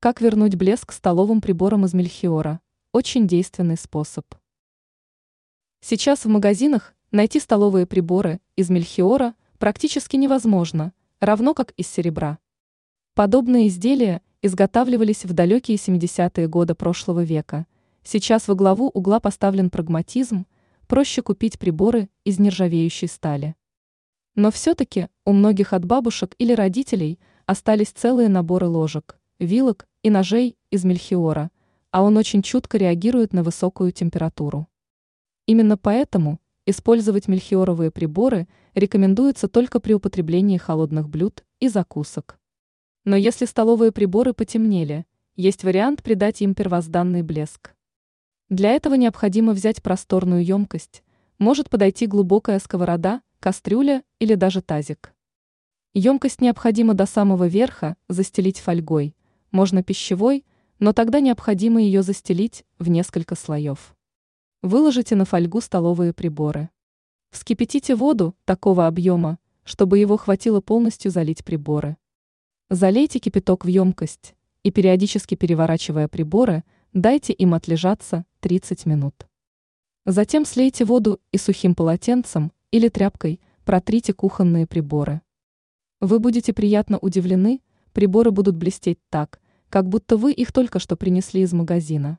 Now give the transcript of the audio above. Как вернуть блеск столовым приборам из мельхиора? Очень действенный способ. Сейчас в магазинах найти столовые приборы из мельхиора практически невозможно, равно как из серебра. Подобные изделия изготавливались в далекие 70-е годы прошлого века. Сейчас во главу угла поставлен прагматизм, проще купить приборы из нержавеющей стали. Но все-таки у многих от бабушек или родителей остались целые наборы ложек, вилок и ножей из мельхиора, а он очень чутко реагирует на высокую температуру. Именно поэтому использовать мельхиоровые приборы рекомендуется только при употреблении холодных блюд и закусок. Но если столовые приборы потемнели, есть вариант придать им первозданный блеск. Для этого необходимо взять просторную емкость, может подойти глубокая сковорода, кастрюля или даже тазик. Емкость необходимо до самого верха застелить фольгой, можно пищевой, но тогда необходимо ее застелить в несколько слоев. Выложите на фольгу столовые приборы. Вскипятите воду такого объема, чтобы его хватило полностью залить приборы. Залейте кипяток в емкость и, периодически переворачивая приборы, дайте им отлежаться 30 минут. Затем слейте воду и сухим полотенцем или тряпкой протрите кухонные приборы. Вы будете приятно удивлены, приборы будут блестеть так, как будто вы их только что принесли из магазина.